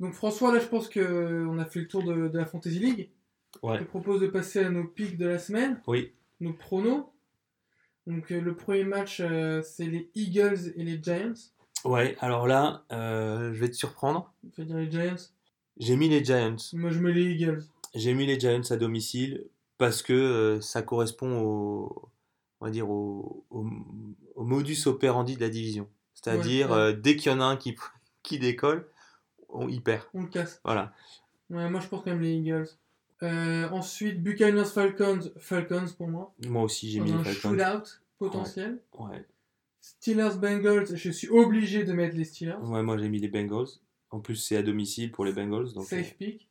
Donc François, là je pense qu'on a fait le tour de la Fantasy League. Ouais. Je te propose de passer à nos picks de la semaine. Oui. Nos pronos. Donc le premier match, c'est les Eagles et les Giants. Ouais, alors là, je vais te surprendre. Tu vas dire les Giants ? J'ai mis les Giants. Moi je mets les Eagles. J'ai mis les Giants à domicile parce que ça correspond au, on va dire au modus operandi de la division. C'est-à-dire, dès qu'il y en a un qui décolle, il perd. On le casse. Voilà. Ouais, moi, je porte quand même les Eagles. Ensuite, Buccaneers Falcons. Falcons pour moi. Moi aussi, j'ai mis les Falcons. Un shootout potentiel. Ouais. Ouais. Steelers Bengals. Je suis obligé de mettre les Steelers. Ouais, moi, j'ai mis les Bengals. En plus, c'est à domicile pour les Bengals. Donc safe pick.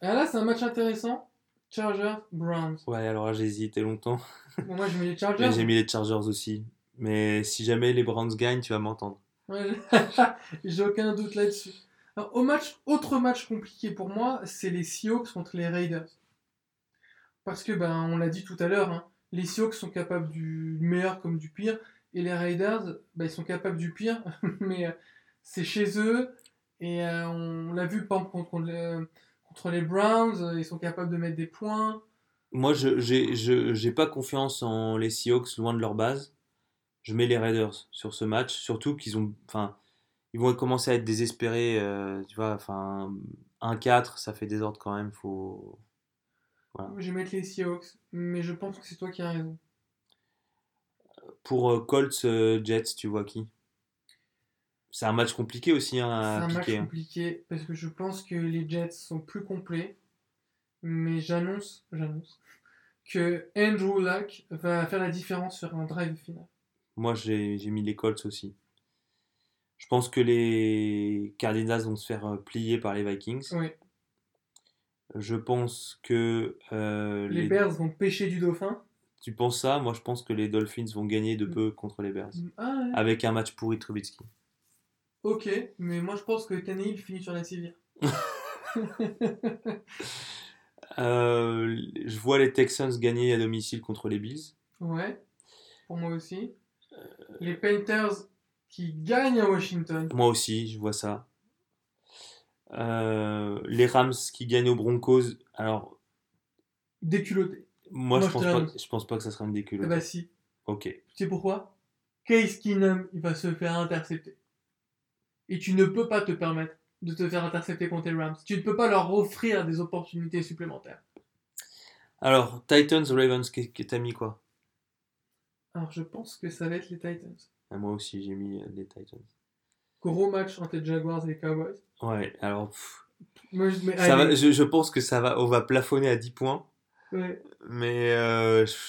Ah là, c'est un match intéressant. Chargers Browns. Ouais, alors là, j'ai hésité longtemps. Bon, moi, j'ai mis les Chargers. Et j'ai mis les Chargers aussi. Mais si jamais les Browns gagnent, tu vas m'entendre. Ouais, j'ai aucun doute là-dessus. Alors, autre match compliqué pour moi, c'est les Seahawks contre les Raiders. Parce que, on l'a dit tout à l'heure, hein, les Seahawks sont capables du meilleur comme du pire, et les Raiders, ils sont capables du pire, mais c'est chez eux, et on l'a vu par exemple contre les Browns, ils sont capables de mettre des points. Moi, j'ai pas confiance en les Seahawks, loin de leur base. Je mets les Raiders sur ce match, surtout qu'ils vont commencer à être désespérés, 1-4, ça fait désordre quand même, faut... Voilà. Je vais mettre les Seahawks, mais je pense que c'est toi qui as raison. Pour Colts, Jets, tu vois qui ? C'est un match compliqué aussi, hein, à piquer. C'est un match compliqué, parce que je pense que les Jets sont plus complets, mais j'annonce que Andrew Luck va faire la différence sur un drive final. Moi, j'ai mis les Colts aussi. Je pense que les Cardinals vont se faire plier par les Vikings. Oui. Je pense que... les Bears vont pêcher du dauphin. Tu penses ça ? Moi, je pense que les Dolphins vont gagner de peu contre les Bears. Ah, ouais. Avec un match pourri de Trubitsky. Ok, mais moi, je pense que Tannehill finit sur la civière. Je vois les Texans gagner à domicile contre les Bills. Ouais, pour moi aussi. Les Panthers qui gagnent à Washington. Moi aussi, je vois ça. Les Rams qui gagnent aux Broncos. Alors. Déculotté. Moi, je pense pas que ça sera une déculottée. Ah bah si. Ok. Tu sais pourquoi ? Case Keenum, il va se faire intercepter. Et tu ne peux pas te permettre de te faire intercepter contre les Rams. Tu ne peux pas leur offrir des opportunités supplémentaires. Alors, Titans, Ravens, que t'as mis quoi ? Alors, je pense que ça va être les Titans. Ah, moi aussi, j'ai mis les Titans. Gros match entre les Jaguars et les Cowboys. Ouais, alors... Moi, je pense que on va plafonner à 10 points. Ouais. Mais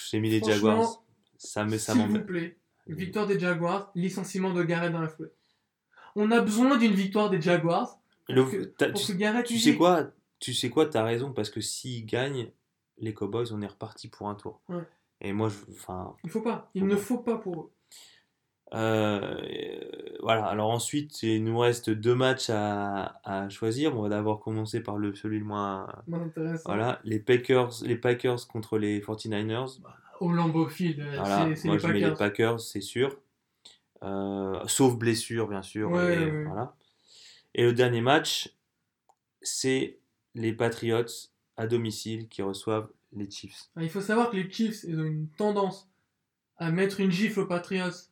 j'ai mis les Jaguars. Ça s'il vous plaît, victoire des Jaguars, licenciement de Garrett dans la foulée. On a besoin d'une victoire des Jaguars. Tu sais quoi, t'as raison, parce que s'ils gagnent, les Cowboys, on est reparti pour un tour. Ouais. Et moi, il ne faut pas pour eux. Voilà. Alors ensuite, il nous reste deux matchs à choisir. On va d'abord commencer par celui le moins intéressant. Voilà, les Packers contre les 49ers. Au Lambeau Field. Voilà. C'est moi, je mets les Packers, c'est sûr. Sauf blessure, bien sûr. Ouais, ouais. Voilà. Et le dernier match, c'est les Patriots à domicile qui reçoivent les Chiefs. Il faut savoir que les Chiefs, ils ont une tendance à mettre une gifle aux Patriots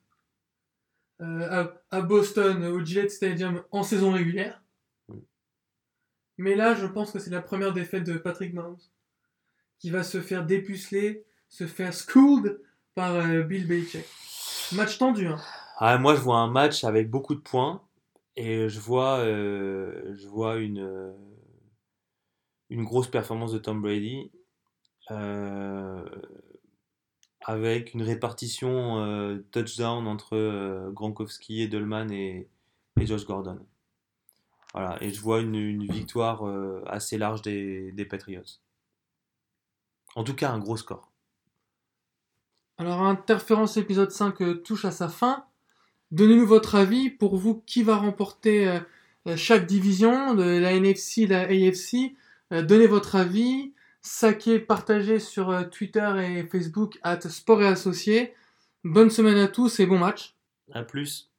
à Boston, au Gillette Stadium, en saison régulière. Mais là, je pense que c'est la première défaite de Patrick Mahomes, qui va se faire dépuceler, se faire schooled par Bill Belichick. Match tendu, hein. Ah, moi, je vois un match avec beaucoup de points, et je vois une grosse performance de Tom Brady. Avec une répartition touchdown entre Gronkowski, Edelman et Josh Gordon. Voilà, et je vois une victoire assez large des Patriots. En tout cas, un gros score. Alors, Interférence épisode 5 touche à sa fin. Donnez-nous votre avis. Pour vous, qui va remporter chaque division, la NFC, la AFC. Donnez votre avis. Saquez, partagez sur Twitter et Facebook @Sport et Associés. Bonne semaine à tous et bon match. À plus.